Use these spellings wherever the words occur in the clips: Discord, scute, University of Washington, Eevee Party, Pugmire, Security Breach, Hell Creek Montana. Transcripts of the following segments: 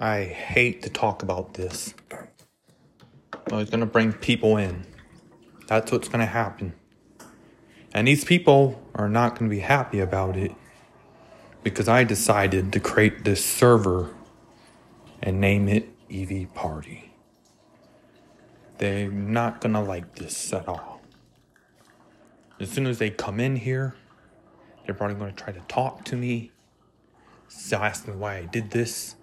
I hate to talk about this. Well, it's going to bring people in. That's what's going to happen. And these people are not going to be happy about it. Because I decided to create this server and name it Eevee Party. They're not going to like this at all. As soon as they come in here, they're probably going to try to talk to me. So ask me why I did this.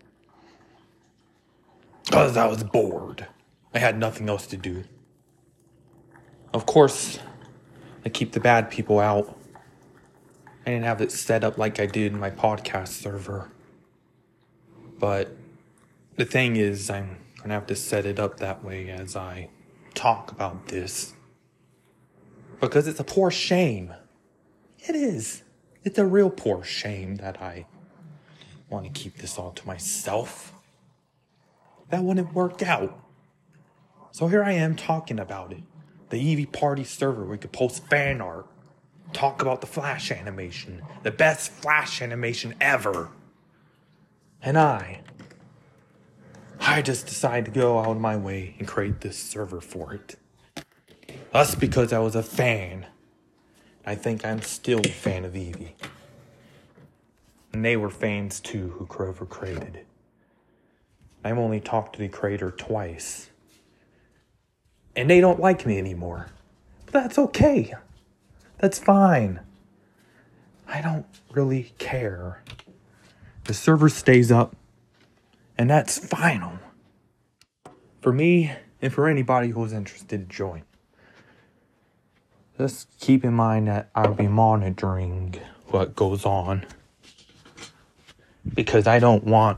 Because I was bored. I had nothing else to do. Of course, I keep the bad people out. I didn't have it set up like I did in my podcast server. But the thing is, I'm going to have to set it up that way as I talk about this. Because it's a poor shame. It is. It's a real poor shame that I want to keep this all to myself. That wouldn't work out. So here I am talking about it. The Eevee Party server where you could post fan art. Talk about the Flash animation. The best Flash animation ever. And I just decided to go out of my way and create this server for it. That's because I was a fan. I think I'm still a fan of Eevee. And they were fans too, whoever created it. I've only talked to the creator twice. And they don't like me anymore. But that's okay. That's fine. I don't really care. The server stays up. And that's final. For me, and for anybody who's interested to join. Just keep in mind that I'll be monitoring what goes on. Because I don't want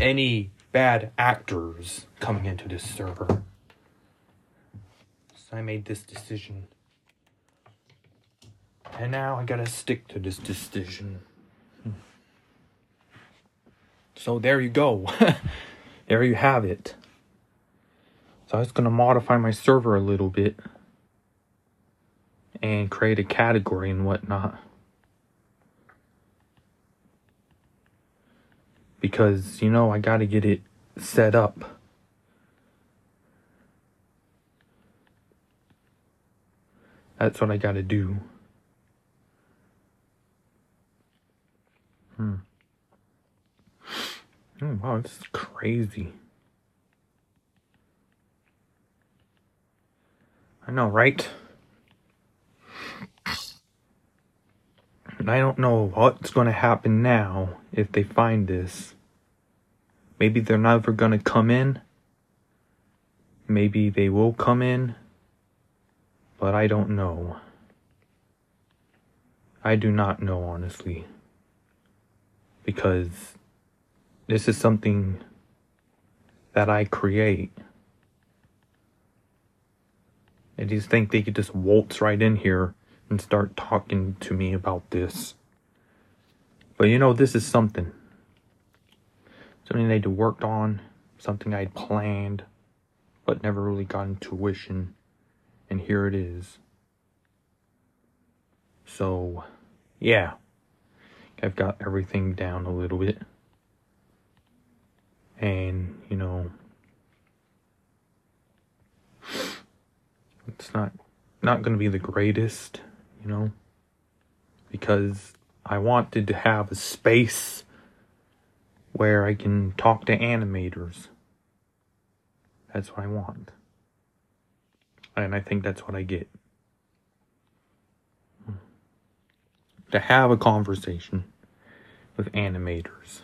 any bad actors coming into this server. So I made this decision. And now I gotta stick to this decision. So there you go. There you have it. So I was gonna modify my server a little bit. And create a category and whatnot. Because, you know, I gotta get it set up. That's what I gotta do. Oh, wow, this is crazy. I know, right? And I don't know what's going to happen now if they find this. Maybe they're never going to come in. Maybe they will come in. But I don't know. I do not know, honestly. Because this is something that I create. I just think they could just waltz right in here and start talking to me about this. But you know, this is something. Something I'd worked on. Something I'd planned. But never really got into fruition. And here it is. So, yeah. I've got everything down a little bit. And, you know, it's not going to be the greatest, you know, because I wanted to have a space where I can talk to animators. That's what I want. And I think that's what I get. To have a conversation with animators.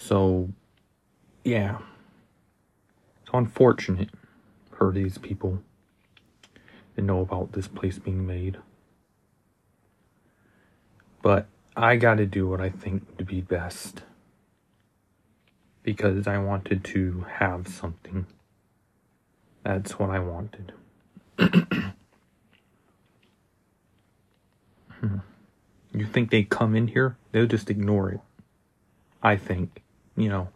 So, yeah. It's unfortunate for these people to know about this place being made. But I gotta do what I think to be best. Because I wanted to have something. That's what I wanted. You think they come in here? They'll just ignore it. I think, you know,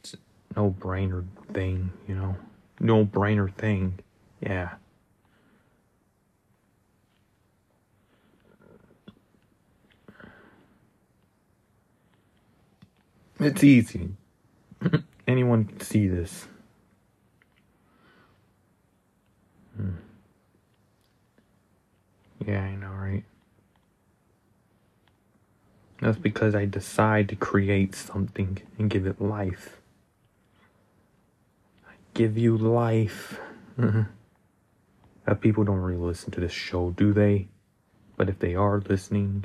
it's a no-brainer thing, you know. No-brainer thing. Yeah. It's easy. Anyone can see this. Yeah, I know, right? That's because I decide to create something and give it life. I give you life. People don't really listen to this show, do they? But if they are listening,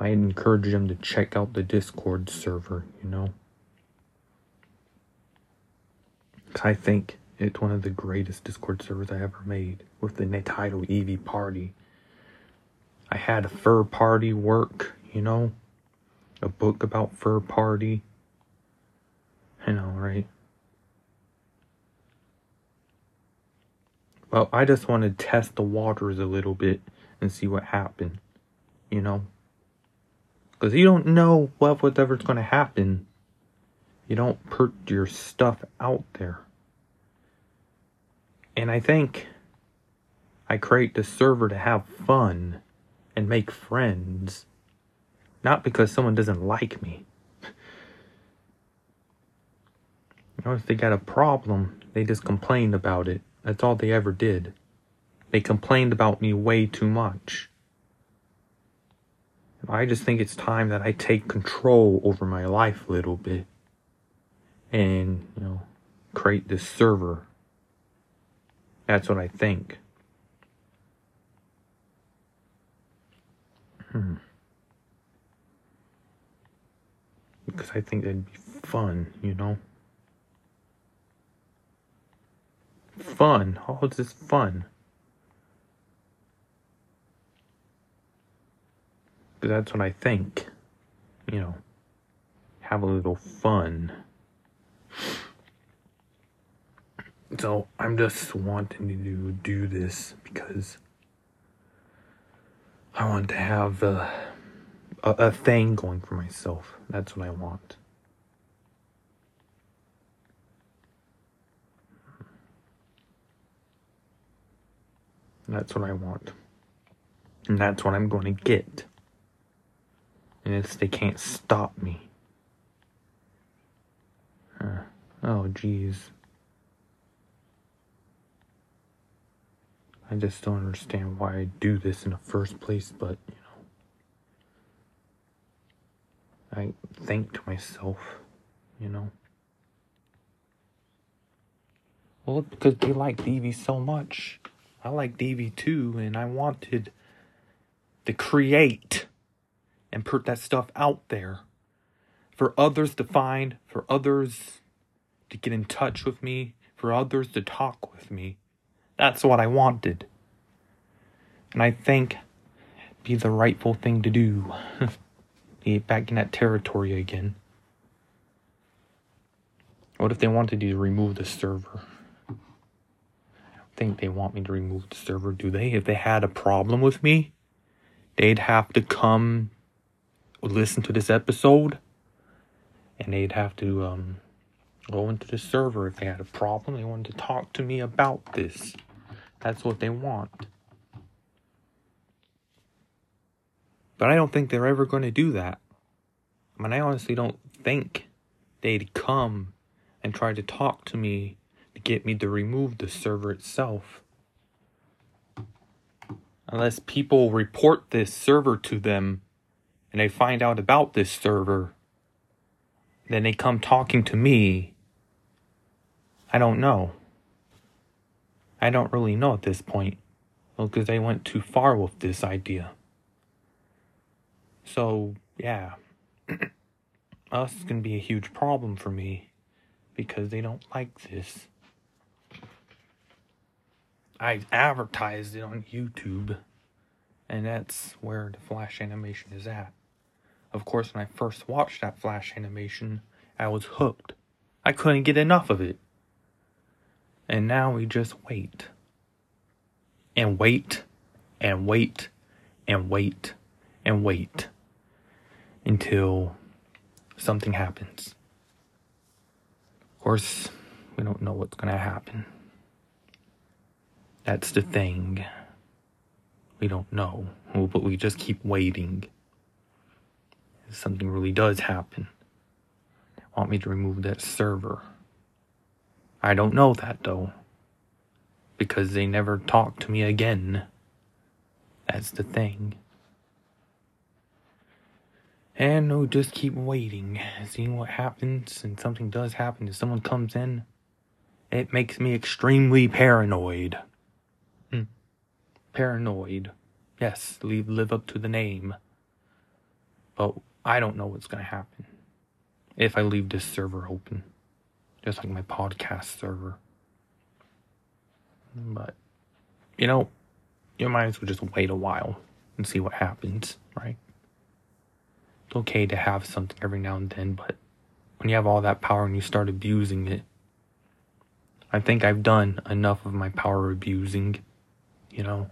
I'd encourage them to check out the Discord server, you know? 'Cause I think it's one of the greatest Discord servers I ever made, with the title Eevee Party. I had a fur party work, you know? A book about fur party. I know, right? Well, I just want to test the waters a little bit and see what happened, you know? Because you don't know whatever's going to happen. You don't put your stuff out there. And I think I create the server to have fun and make friends. Not because someone doesn't like me. You know, if they got a problem, they just complained about it. That's all they ever did. They complained about me way too much. I just think it's time that I take control over my life a little bit and, you know, create this server. That's what I think. Because I think that'd be fun, you know? Fun? How is this fun? That's what I think, you know, have a little fun. So I'm just wanting to do this because I want to have a thing going for myself. That's what I want. That's what I want. And that's what I'm going to get. And it's, they can't stop me. Oh, jeez. I just don't understand why I do this in the first place, but, you know, I think to myself, you know. Well, because they like Eevee so much. I like Eevee too, and I wanted to create and put that stuff out there for others to find, for others to get in touch with me, for others to talk with me. That's what I wanted. And I think it'd be the rightful thing to do. Get back in that territory again. What if they wanted you to remove the server? I don't think they want me to remove the server, do they? If they had a problem with me, they'd have to come listen to this episode, and they'd have to go into the server. If they had a problem, they wanted to talk to me about this. That's what they want. But I don't think they're ever going to do that. I mean, I honestly don't think they'd come and try to talk to me to get me to remove the server itself. Unless people report this server to them, and they find out about this server, then they come talking to me. I don't know. I don't really know at this point. Well, because they went too far with this idea. So, yeah. Us is going to be a huge problem for me, because they don't like this. I advertised it on YouTube, and that's where the Flash animation is at. Of course, when I first watched that Flash animation, I was hooked. I couldn't get enough of it. And now we just wait. And wait. And wait. And wait. And wait. Until something happens. Of course, we don't know what's going to happen. That's the thing. We don't know. But we just keep waiting. Something really does happen. want me to remove that server. I don't know that though, because they never talk to me again. That's the thing. And we'll just keep waiting, seeing what happens. And something does happen, if someone comes in, it makes me extremely paranoid. Paranoid. Yes, live up to the name. But I don't know what's going to happen if I leave this server open. Just like my podcast server. But, you know, you might as well just wait a while and see what happens, right? It's okay to have something every now and then, but when you have all that power and you start abusing it, I think I've done enough of my power abusing, you know.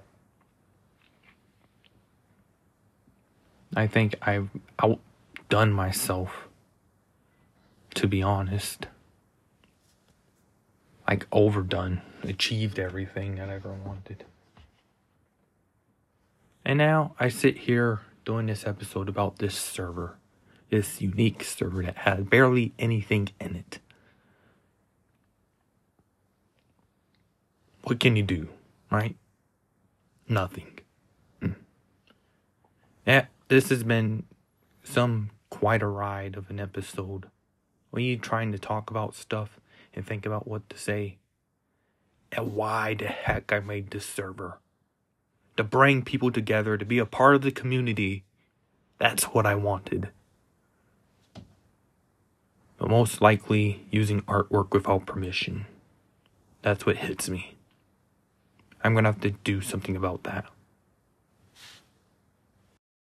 I think I've outdone myself, to be honest. Like, overdone, achieved everything that I ever wanted. And now I sit here doing this episode about this server, this unique server that had barely anything in it. What can you do, right? Nothing. Yeah, this has been quite a ride of an episode. When you're trying to talk about stuff and think about what to say, and why the heck I made this server. To bring people together, to be a part of the community. That's what I wanted. But most likely, using artwork without permission. That's what hits me. I'm going to have to do something about that.